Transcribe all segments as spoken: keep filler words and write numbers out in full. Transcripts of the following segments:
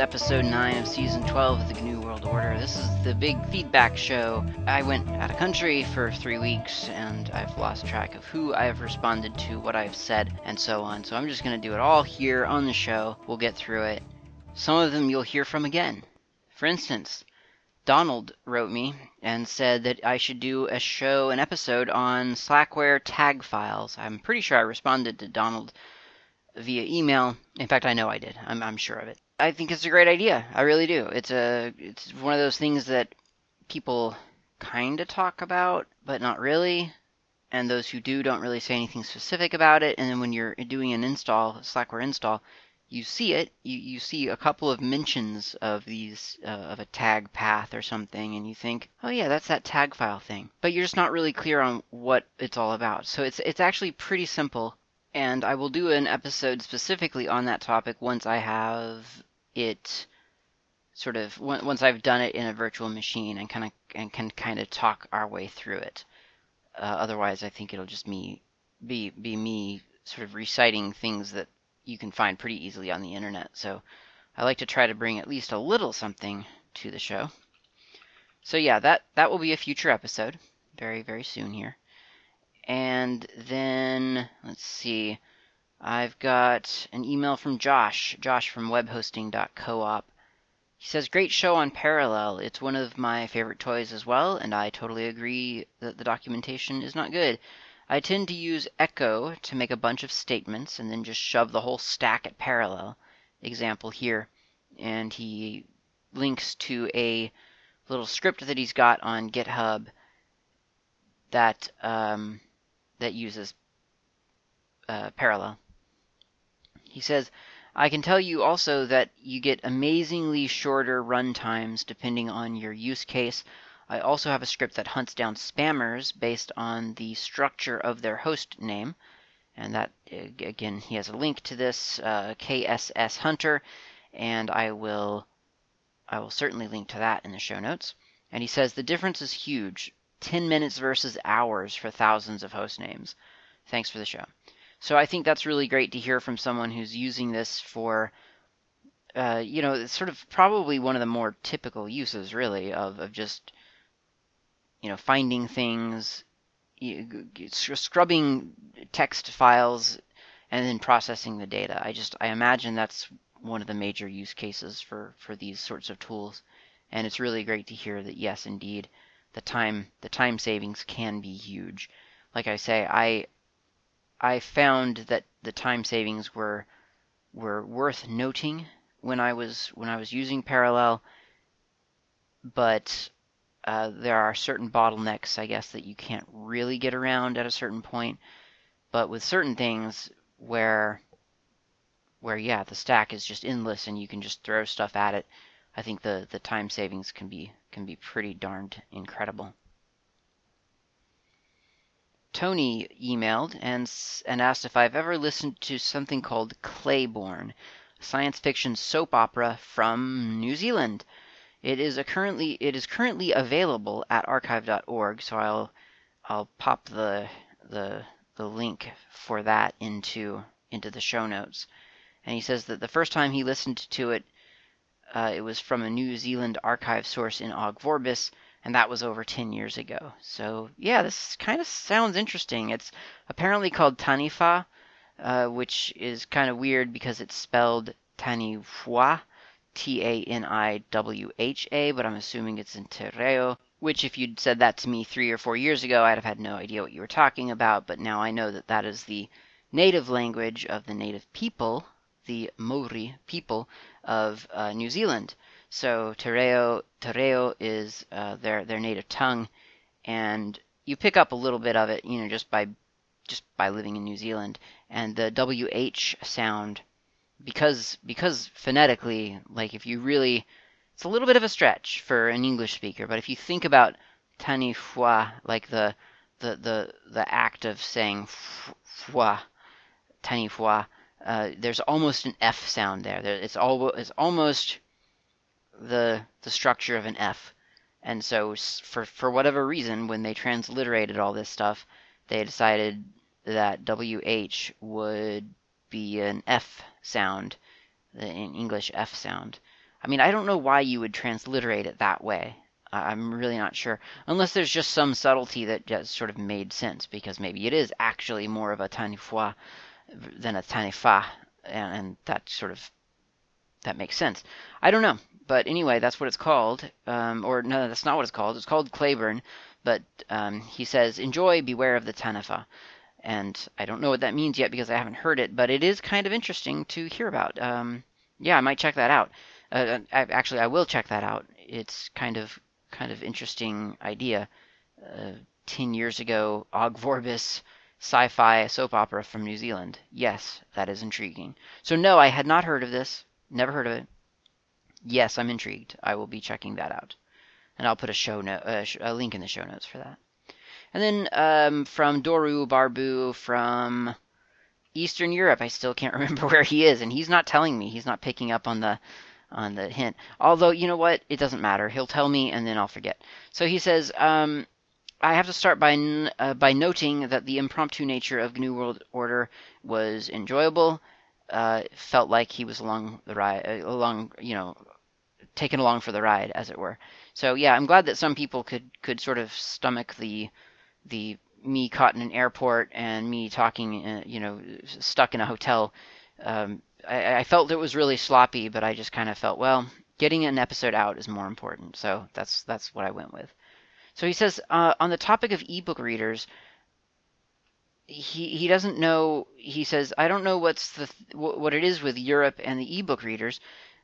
episode nine of season twelve of the G N U World Order. This is the big feedback show. I went out of country for three weeks and I've lost track of who I've responded to, what I've said, and so on. So I'm just going to do it all here on the show. We'll get through it. Some of them you'll hear from again. For instance, Donald wrote me and said that I should do a show, an episode on Slackware tag files. I'm pretty sure I responded to Donald via email. In fact, I know I did. I'm, I'm sure of it. I think it's a great idea. I really do. It's a it's one of those things that people kind of talk about, but not really. And those who do don't really say anything specific about it. And then when you're doing an install, Slackware install, you see it. You, you see a couple of mentions of these uh, of a tag path or something, and you think, oh yeah, that's that tag file thing. But you're just not really clear on what it's all about. So it's it's actually pretty simple. And I will do an episode specifically on that topic once I have it sort of once I've done it in a virtual machine and kind of and can kind of talk our way through it. Uh, otherwise, I think it'll just me be be me sort of reciting things that you can find pretty easily on the internet. So I like to try to bring at least a little something to the show. So yeah, that that will be a future episode, very very soon here. And then let's see. I've got an email from Josh, Josh from webhosting dot coop. He says, great show on Parallel. It's one of my favorite toys as well, and I totally agree that the documentation is not good. I tend to use echo to make a bunch of statements and then just shove the whole stack at Parallel. Example here. And he links to a little script that he's got on GitHub that, um, that uses uh, Parallel. He says, I can tell you also that you get amazingly shorter run times depending on your use case. I also have a script that hunts down spammers based on the structure of their host name. And that, again, he has a link to this, uh, K S S Hunter, and I will, I will certainly link to that in the show notes. And he says the difference is huge, ten minutes versus hours for thousands of host names. Thanks for the show. So I think that's really great to hear from someone who's using this for, uh, you know, it's sort of probably one of the more typical uses, really, of, of just, you know, finding things, scrubbing text files, and then processing the data. I just, I imagine that's one of the major use cases for, for these sorts of tools. And it's really great to hear that, yes, indeed, the time, the time savings can be huge. Like I say, I... I found that the time savings were were worth noting when I was when I was using Parallel, but uh, there are certain bottlenecks, I guess, that you can't really get around at a certain point. But with certain things where where yeah, the stack is just endless and you can just throw stuff at it, I think the the time savings can be can be pretty darned incredible. Tony emailed and and asked if I've ever listened to something called Claiborne, a science fiction soap opera from New Zealand. It is a currently it is currently available at archive dot org, so I'll I'll pop the the the link for that into into the show notes. And he says that the first time he listened to it, uh, it was from a New Zealand archive source in Ogg Vorbis. And that was over ten years ago. So, yeah, this kind of sounds interesting. It's apparently called Taniwha, uh, which is kind of weird because it's spelled Taniwha, T A N I W H A, but I'm assuming it's in Te Reo, which if you'd said that to me three or four years ago, I'd have had no idea what you were talking about, but now I know that that is the native language of the native people, the Maori people of uh, New Zealand. So Te Reo, Te Reo is uh, their their native tongue, and you pick up a little bit of it, you know, just by just by living in New Zealand. And the W H sound, because because phonetically, like if you really, it's a little bit of a stretch for an English speaker, but if you think about Taniwha, like the the the the act of saying fwa, Taniwha, uh, there's almost an F sound there. There it's all it's almost the the structure of an F. And so for for whatever reason, when they transliterated all this stuff, they decided that W H would be an F sound, an English F sound. I mean, I don't know why you would transliterate it that way. I'm really not sure, unless there's just some subtlety that just sort of made sense, because maybe it is actually more of a Taniwha than a Taniwha, and, and that sort of, that makes sense. I don't know, but anyway, that's what it's called, um, or no, that's not what it's called. It's called Claiborne, but um, he says, enjoy, beware of the Taniwha, and I don't know what that means yet because I haven't heard it, but it is kind of interesting to hear about. Um, yeah, I might check that out. Uh, I, actually, I will check that out. It's kind of kind of interesting idea. Uh, ten years ago, Og Vorbis, sci-fi soap opera from New Zealand. Yes, that is intriguing. So no, I had not heard of this. Never heard of it. Yes, I'm intrigued. I will be checking that out. And I'll put a show no uh, sh a link in the show notes for that. And then um, from Doru Barbu from Eastern Europe. I still can't remember where he is, and he's not telling me. He's not picking up on the on the hint. Although, you know what? It doesn't matter. He'll tell me, and then I'll forget. So he says, um, I have to start by n uh, by noting that the impromptu nature of G N U World Order was enjoyable. Uh, felt like he was along the ride, uh, along, you know, taken along for the ride, as it were. So, yeah, I'm glad that some people could, could sort of stomach the, the me caught in an airport and me talking, uh, you know, stuck in a hotel. Um, I, I felt it was really sloppy, but I just kind of felt, well, getting an episode out is more important. So that's that's what I went with. So he says, uh, on the topic of ebook readers, he, he doesn't know. He says, I don't know what's the th what it is with Europe and the ebook readers.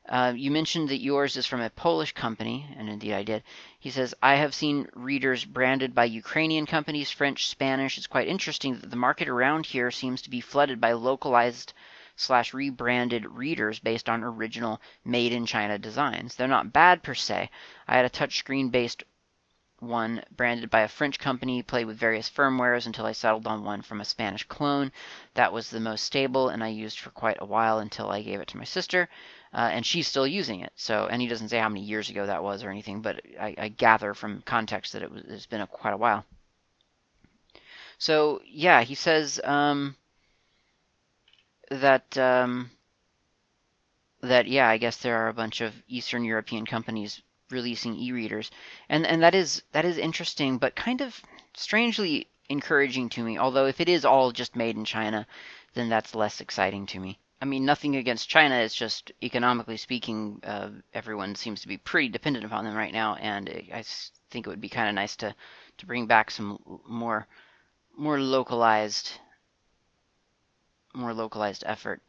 Uh, you mentioned that yours is from a Polish company, and indeed I did. He says, I have seen readers branded by Ukrainian companies, French, Spanish. It's quite interesting that the market around here seems to be flooded by localized slash rebranded readers based on original made-in-China designs. They're not bad per se. I had a touchscreen-based one branded by a French company, played with various firmwares until I settled on one from a Spanish clone. That was the most stable, and I used for quite a while until I gave it to my sister, uh, and she's still using it. So, and he doesn't say how many years ago that was or anything, but I, I gather from context that it was, it's been a, quite a while. So, yeah, he says... Um, that um that yeah, I guess there are a bunch of Eastern European companies releasing e-readers, and and that is that is interesting, but kind of strangely encouraging to me. Although if it is all just made in China, then that's less exciting to me. I mean, nothing against China, it's just economically speaking, uh, everyone seems to be pretty dependent upon them right now, and it, I think it would be kind of nice to to bring back some more more localized more localized effort.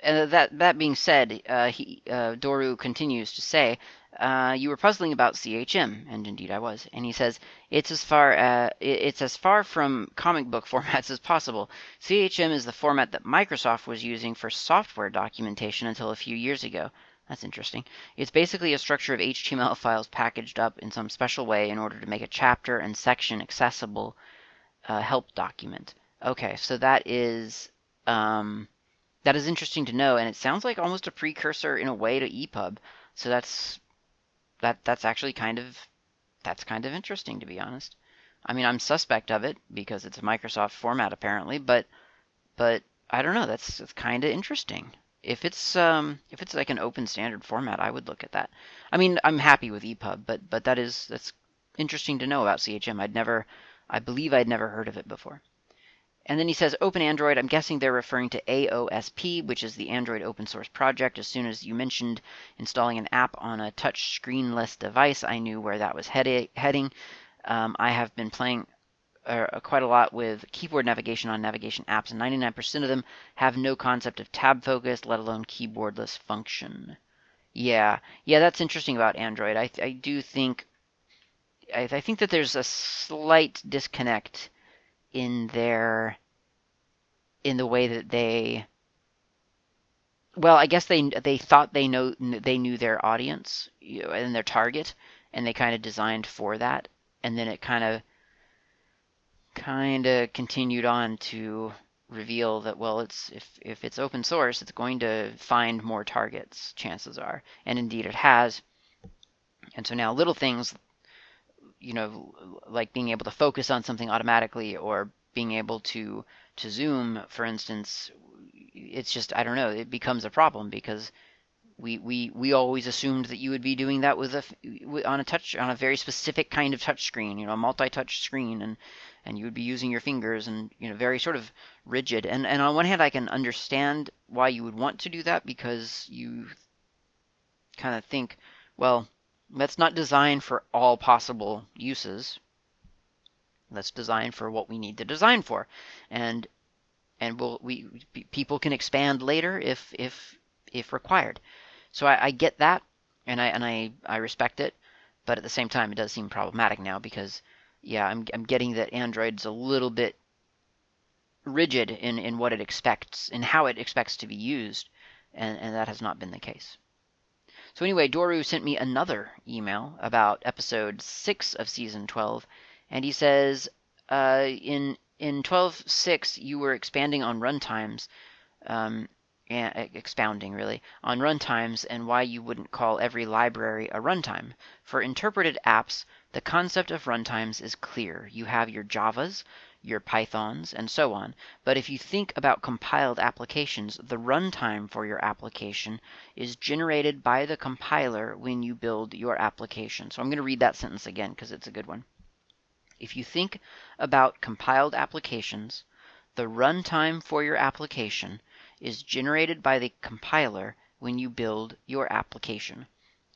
And that that being said, uh, he, uh, Doru continues to say, uh, you were puzzling about C H M, and indeed I was. And he says, it's as far uh, it's as far from comic book formats as possible. C H M is the format that Microsoft was using for software documentation until a few years ago. That's interesting. It's basically a structure of H T M L files packaged up in some special way in order to make a chapter and section accessible uh, help document. Okay, so that is um, that is interesting to know, and it sounds like almost a precursor in a way to E P U B. So that's that that's actually kind of that's kind of interesting, to be honest. I mean, I'm suspect of it because it's a Microsoft format apparently, but but I don't know. That's, that's kind of interesting. If it's um, if it's like an open standard format, I would look at that. I mean, I'm happy with E P U B, but but that is that's interesting to know about C H M. I'd never, I believe I'd never heard of it before. And then he says, Open Android, I'm guessing they're referring to A O S P, which is the Android open source project. As soon as you mentioned installing an app on a touch screenless device, I knew where that was head heading. Um, I have been playing uh, quite a lot with keyboard navigation on navigation apps, and ninety-nine percent of them have no concept of tab focus, let alone keyboardless function. Yeah, yeah, that's interesting about Android. I, I do think, I, I think that there's a slight disconnect in their, in the way that they, well, I guess they they thought they know they knew their audience, you know, and their target, and they kind of designed for that, and then it kind of, kind of continued on to reveal that, well, it's if, if it's open source, it's going to find more targets, chances are. And indeed it has. And so now little things, you know, like being able to focus on something automatically, or being able to to zoom, for instance, it's just, I don't know, it becomes a problem, because we we we always assumed that you would be doing that with a on a touch on a very specific kind of touch screen, you know, a multi-touch screen, and and you would be using your fingers, and, you know, very sort of rigid. And and on one hand, I can understand why you would want to do that, because you kind of think, well, let's not design for all possible uses. Let's design for what we need to design for, and and we'll, we people can expand later if if if required. So I, I get that, and I and I I respect it, but at the same time, it does seem problematic now, because, yeah, I'm I'm getting that Android's a little bit rigid in in what it expects, in how it expects to be used, and and that has not been the case. So anyway, Doru sent me another email about episode six of season twelve. And he says, uh, in in twelve six, you were expanding on runtimes, um, expounding really on runtimes, and why you wouldn't call every library a runtime. For interpreted apps, the concept of runtimes is clear. You have your Javas, your Pythons, and so on. But if you think about compiled applications, the runtime for your application is generated by the compiler when you build your application. So I'm going to read that sentence again, because it's a good one. If you think about compiled applications, the runtime for your application is generated by the compiler when you build your application.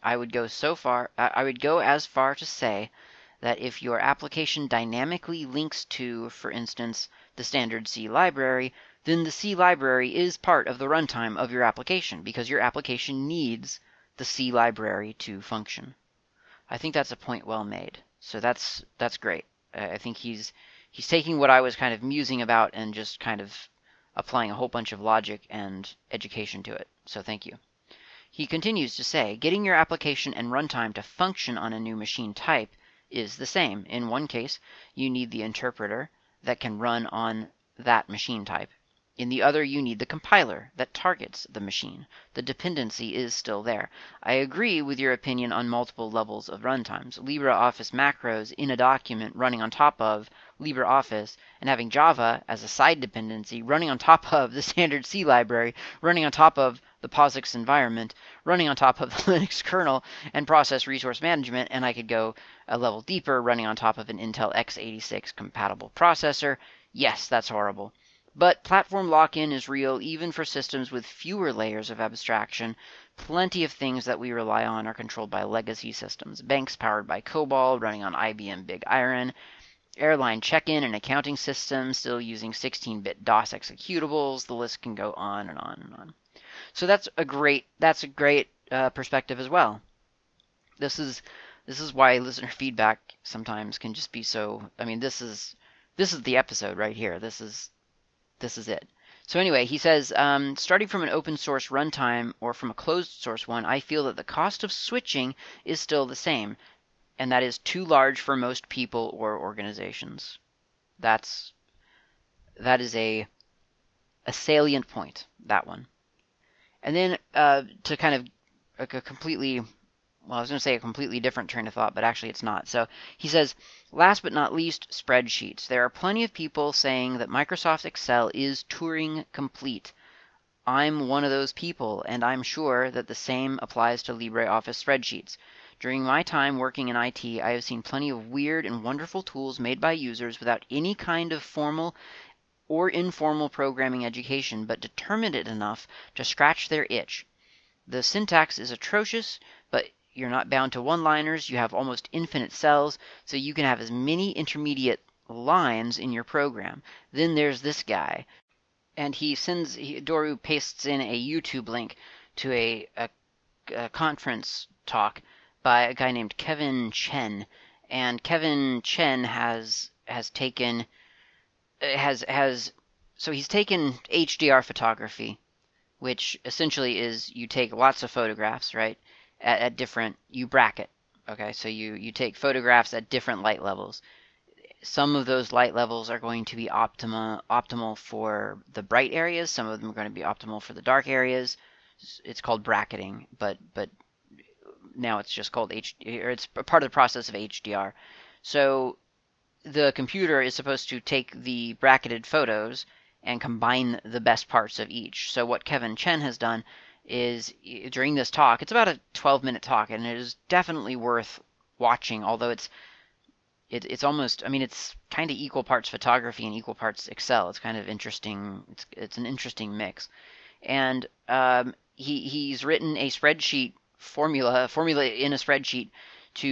I would go so far, I would go as far to say that if your application dynamically links to, for instance, the standard C library, then the C library is part of the runtime of your application, because your application needs the C library to function. I think that's a point well made. So that's that's great. I think he's he's taking what I was kind of musing about and just kind of applying a whole bunch of logic and education to it. So thank you. He continues to say, getting your application and runtime to function on a new machine type is the same. In one case, you need the interpreter that can run on that machine type. In the other, you need the compiler that targets the machine. The dependency is still there. I agree with your opinion on multiple levels of runtimes. LibreOffice macros in a document running on top of LibreOffice, and having Java as a side dependency running on top of the standard C library, running on top of the POSIX environment, running on top of the Linux kernel, and process resource management, and I could go a level deeper, running on top of an Intel x eighty-six compatible processor. Yes, that's horrible. But platform lock-in is real even for systems with fewer layers of abstraction. Plenty of things that we rely on are controlled by legacy systems. Banks powered by COBOL, running on I B M Big Iron. Airline check-in and accounting systems still using sixteen-bit DOS executables. The list can go on and on and on. So that's a great that's a great uh, perspective as well. This is this is why listener feedback sometimes can just be so. I mean, this is this is the episode right here. This is. This is it. So anyway, he says, um, starting from an open source runtime or from a closed source one, I feel that the cost of switching is still the same, and that is too large for most people or organizations. That's that is a a salient point, that one. And then uh, to kind of like a completely. Well, I was going to say a completely different train of thought, but actually it's not. So he says, last but not least, spreadsheets. There are plenty of people saying that Microsoft Excel is Turing complete. I'm one of those people, and I'm sure that the same applies to LibreOffice spreadsheets. During my time working in I T, I have seen plenty of weird and wonderful tools made by users without any kind of formal or informal programming education, but determined it enough to scratch their itch. The syntax is atrocious, but you're not bound to one-liners. You have almost infinite cells, so you can have as many intermediate lines in your program. Then there's this guy, and he sends he, Doru pastes in a YouTube link to a, a, a conference talk by a guy named Kevin Chen, and Kevin Chen has has taken has has so he's taken H D R photography, which essentially is you take lots of photographs, right? At, at different, you bracket, okay? So you, you take photographs at different light levels. Some of those light levels are going to be optima, optimal for the bright areas. Some of them are going to be optimal for the dark areas. It's called bracketing, but but now it's just called H, or it's part of the process of H D R. So the computer is supposed to take the bracketed photos and combine the best parts of each. So what Kevin Chen has done is, during this talk, it's about a twelve minute talk, and it is definitely worth watching, although it's It, it's almost, I mean, it's kind of equal parts photography and equal parts Excel. It's kind of interesting. It's it's an interesting mix. And um, he he's written a spreadsheet formula, a formula in a spreadsheet to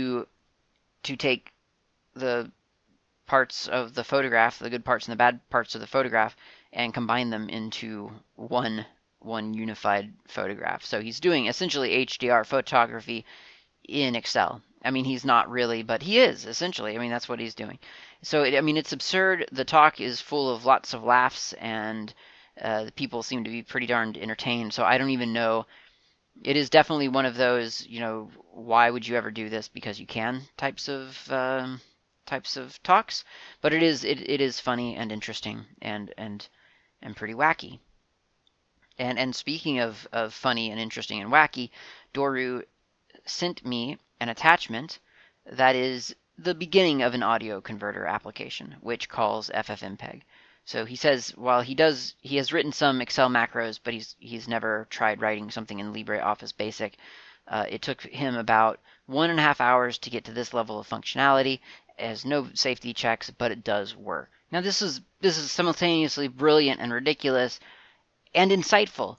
to take the parts of the photograph, the good parts and the bad parts of the photograph, and combine them into one one unified photograph. So he's doing essentially H D R photography in Excel. I mean, he's not really, but he is, essentially. I mean, that's what he's doing. So, it, I mean, it's absurd. The talk is full of lots of laughs, and uh, the people seem to be pretty darned entertained. So I don't even know. It is definitely one of those, you know, why would you ever do this because you can types of um, types of talks. But it is it, it is funny and interesting and and and pretty wacky. And and speaking of of funny and interesting and wacky, Doru sent me an attachment that is the beginning of an audio converter application, which calls FFmpeg. So he says, while he does, he has written some Excel macros, but he's he's never tried writing something in LibreOffice Basic. Uh, it took him about one and a half hours to get to this level of functionality. It has no safety checks, but it does work. Now this is this is simultaneously brilliant and ridiculous, and insightful.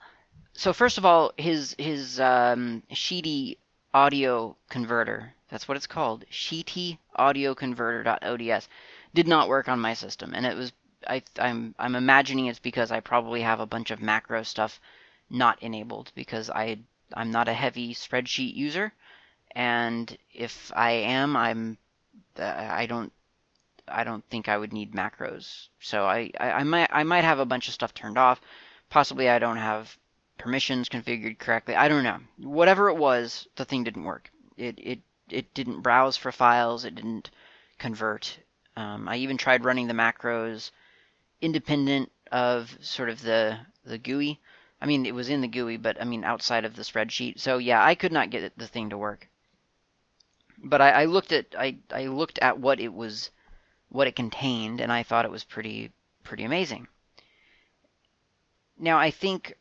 So first of all, his his um, Sheety Audio Converter, that's what it's called, Sheety Audio Converter.ods, did not work on my system, and it was I, I'm I'm imagining it's because I probably have a bunch of macro stuff not enabled because I I'm not a heavy spreadsheet user, and if I am, I'm I don't I don't think I would need macros, so I I, I might I might have a bunch of stuff turned off, possibly I don't have permissions configured correctly. I don't know. Whatever it was, the thing didn't work. It it it didn't browse for files. It didn't convert. Um, I even tried running the macros independent of sort of the the G U I. I mean, it was in the G U I, but I mean outside of the spreadsheet. So yeah, I could not get the thing to work. But I, I looked at I I looked at what it was, what it contained, and I thought it was pretty pretty amazing. Now I think.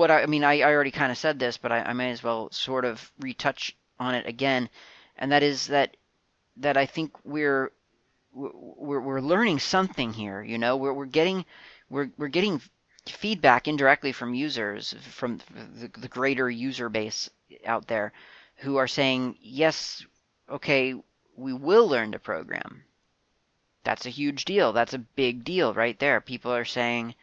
What I, I mean, I, I already kind of said this, but I, I may as well sort of retouch on it again, and that is that that I think we're we're we're learning something here. You know, we're we're getting we're we're getting feedback indirectly from users, from the, the greater user base out there, who are saying, yes, okay, we will learn to program. That's a huge deal. That's a big deal right there. People are saying,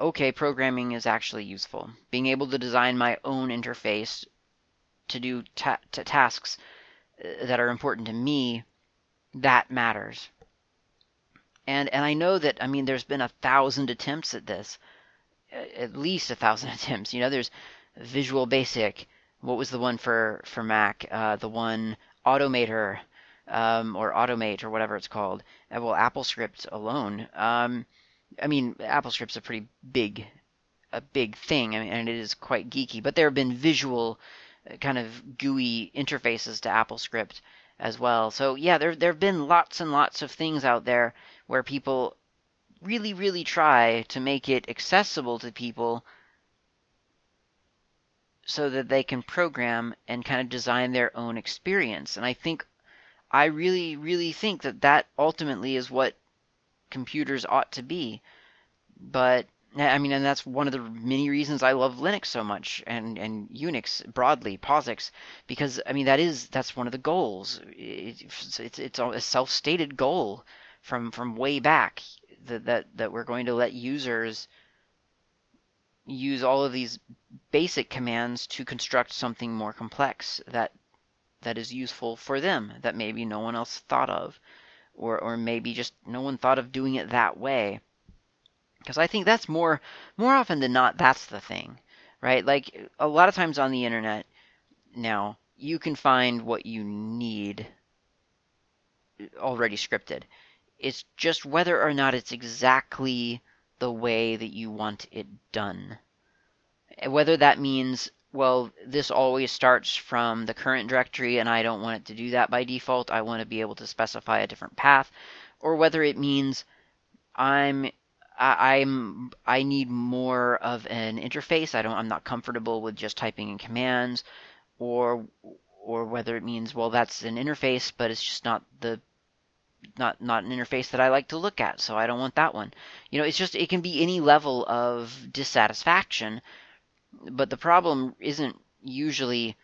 okay, programming is actually useful. Being able to design my own interface to do ta to tasks that are important to me, that matters. And and I know that, I mean, there's been a thousand attempts at this, at least a thousand attempts. You know, there's Visual Basic. What was the one for for Mac? Uh, the one Automator, um, or Automate, or whatever it's called. Uh, well, AppleScript alone. Um, I mean, AppleScript's a pretty big, a big thing, I mean, and it is quite geeky. But there have been visual, uh, kind of G U I interfaces to AppleScript as well. So yeah, there there have been lots and lots of things out there where people really, really try to make it accessible to people so that they can program and kind of design their own experience. And I think, I really, really think that that ultimately is what computers ought to be. But I mean, and that's one of the many reasons I love Linux so much, and and Unix broadly, POSIX, because I mean that is that's one of the goals. It's it's, it's a self-stated goal from from way back that, that that we're going to let users use all of these basic commands to construct something more complex that that is useful for them, that maybe no one else thought of. Or, or maybe just no one thought of doing it that way, because I think that's more more often than not that's the thing, right? Like a lot of times on the internet now you can find what you need already scripted. It's just whether or not it's exactly the way that you want it done. Whether that means, well, this always starts from the current directory and I don't want it to do that by default. I want to be able to specify a different path. Or whether it means I'm I'm I need more of an interface. I don't I'm not comfortable with just typing in commands, or or whether it means, well, that's an interface, but it's just not the not not an interface that I like to look at, so I don't want that one. You know, it's just it can be any level of dissatisfaction, but the problem isn't usually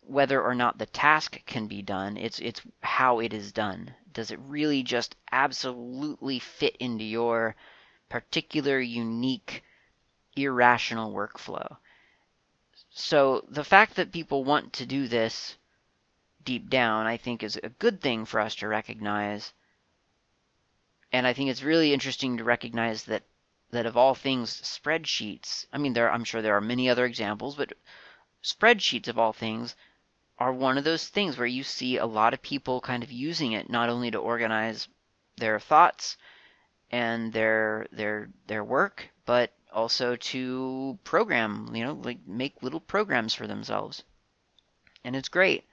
whether or not the task can be done. It's it's how it is done. Does it really just absolutely fit into your particular, unique, irrational workflow? So the fact that people want to do this deep down, I think, is a good thing for us to recognize. And I think it's really interesting to recognize that that of all things, spreadsheets, I mean, there I'm sure there are many other examples, but spreadsheets of all things are one of those things where you see a lot of people kind of using it not only to organize their thoughts and their their their work, but also to program, you know, like make little programs for themselves. And it's great.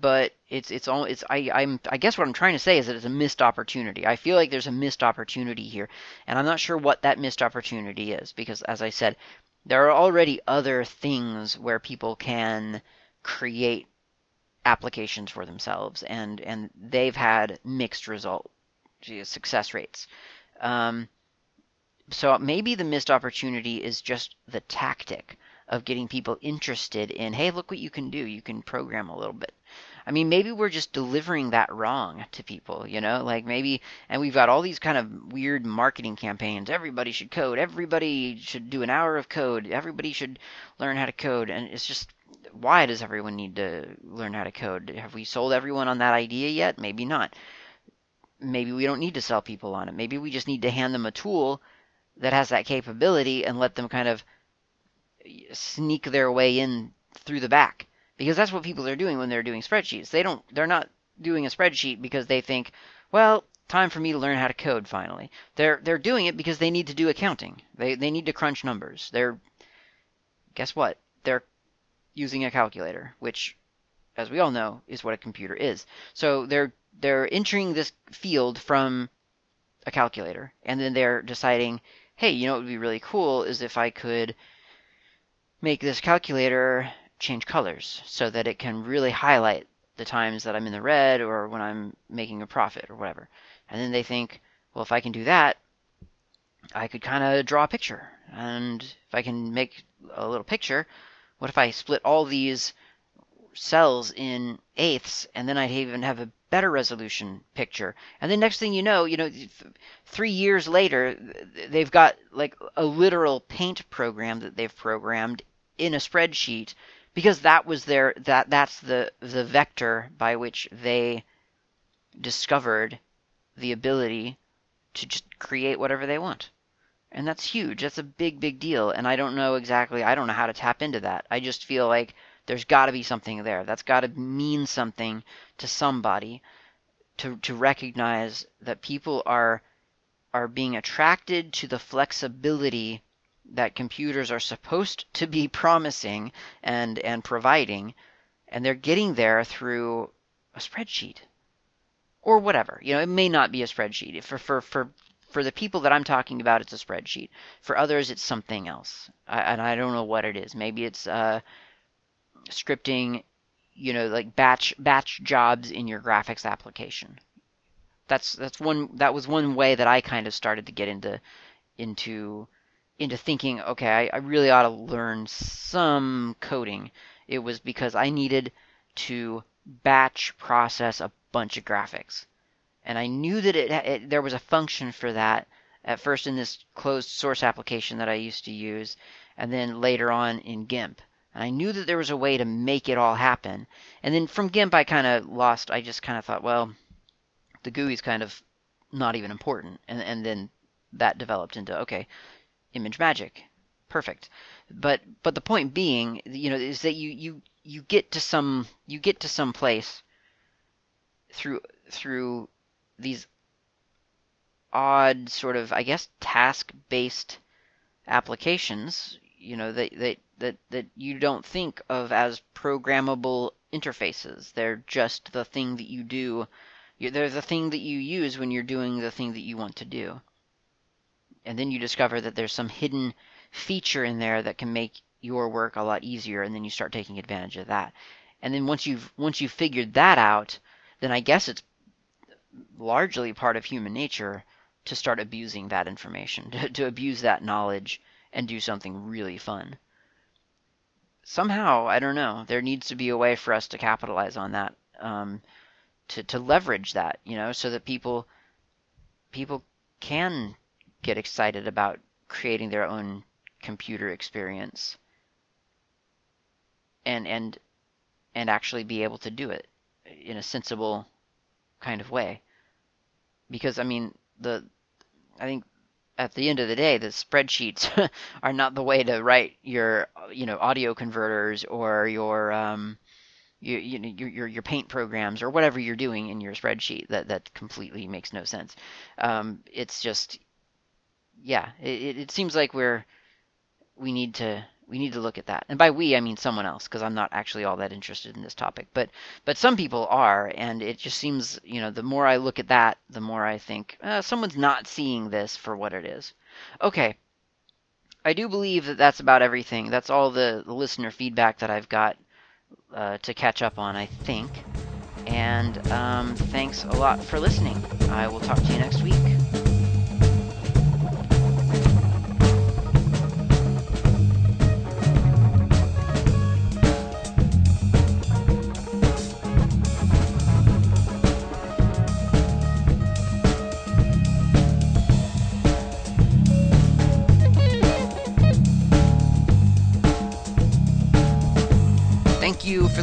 But it's it's all it's I I'm I guess what I'm trying to say is that it's a missed opportunity. I feel like there's a missed opportunity here, and I'm not sure what that missed opportunity is, because as I said, there are already other things where people can create applications for themselves, and and they've had mixed result success rates. Um, so maybe the missed opportunity is just the tactic of getting people interested in, hey, look what you can do. You can program a little bit. I mean, maybe we're just delivering that wrong to people, you know, like maybe, and we've got all these kind of weird marketing campaigns. Everybody should code. Everybody should do an hour of code. Everybody should learn how to code. And it's just, why does everyone need to learn how to code? Have we sold everyone on that idea yet? Maybe not. Maybe we don't need to sell people on it. Maybe we just need to hand them a tool that has that capability and let them kind of sneak their way in through the back, because that's what people are doing when they're doing spreadsheets. They don't, they're not doing a spreadsheet because they think, well, time for me to learn how to code finally. They're, they're doing it because they need to do accounting. They, they need to crunch numbers. They're, guess what? They're using a calculator, which, as we all know, is what a computer is. So they're, they're entering this field from a calculator, and then they're deciding, hey, you know what would be really cool is if I could make this calculator change colors so that it can really highlight the times that I'm in the red or when I'm making a profit or whatever. And then they think, well, if I can do that, I could kind of draw a picture. And if I can make a little picture, what if I split all these cells in eighths, and then I'd even have a better resolution picture? And then next thing you know, you know, th- three years later, they've got like a literal paint program that they've programmed in a spreadsheet, because that was their that that's the the vector by which they discovered the ability to just create whatever they want. And that's huge. That's a big big deal. And I don't know exactly. I don't know how to tap into that. I just feel like there's got to be something there. That's got to mean something to somebody, to to recognize that people are are being attracted to the flexibility that computers are supposed to be promising and and providing, and they're getting there through a spreadsheet or whatever. You know, it may not be a spreadsheet. For for for for the people that I'm talking about, it's a spreadsheet. For others, it's something else, I, and I don't know what it is. Maybe it's uh. scripting, you know, like batch batch jobs in your graphics application. That's that's one that was one way that I kind of started to get into into into thinking, okay, I, I really ought to learn some coding. It was because I needed to batch process a bunch of graphics, and I knew that it, it there was a function for that at first in this closed source application that I used to use, and then later on in GIMP. And I knew that there was a way to make it all happen. And then from GIMP, I kind of lost. I just kind of thought, well, the G U I is kind of not even important. And and then that developed into, okay, Image Magic. Perfect. But but the point being, you know, is that you you, you get to some you get to some place through through these odd sort of, I guess, task-based applications, you know, that, that, that, that you don't think of as programmable interfaces. They're just the thing that you do. They're the thing that you use when you're doing the thing that you want to do. And then you discover that there's some hidden feature in there that can make your work a lot easier, and then you start taking advantage of that. And then once you've once you've figured that out, then I guess it's largely part of human nature to start abusing that information, to, to abuse that knowledge and do something really fun. Somehow, I don't know, there needs to be a way for us to capitalize on that, um, to, to leverage that, you know, so that people people can get excited about creating their own computer experience and and and actually be able to do it in a sensible kind of way. Because I mean, the I think at the end of the day, the spreadsheets are not the way to write your you know audio converters or your um your your your, your paint programs or whatever you're doing in your spreadsheet that that completely makes no sense. Um it's just yeah, it it seems like we're we need to we need to look at that. And by we, I mean someone else, because I'm not actually all that interested in this topic. But but some people are, and it just seems, you know, the more I look at that, the more I think, uh, someone's not seeing this for what it is. Okay, I do believe that that's about everything. That's all the, the listener feedback that I've got uh, to catch up on, I think. And um, thanks a lot for listening. I will talk to you next week. Thank you for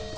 Of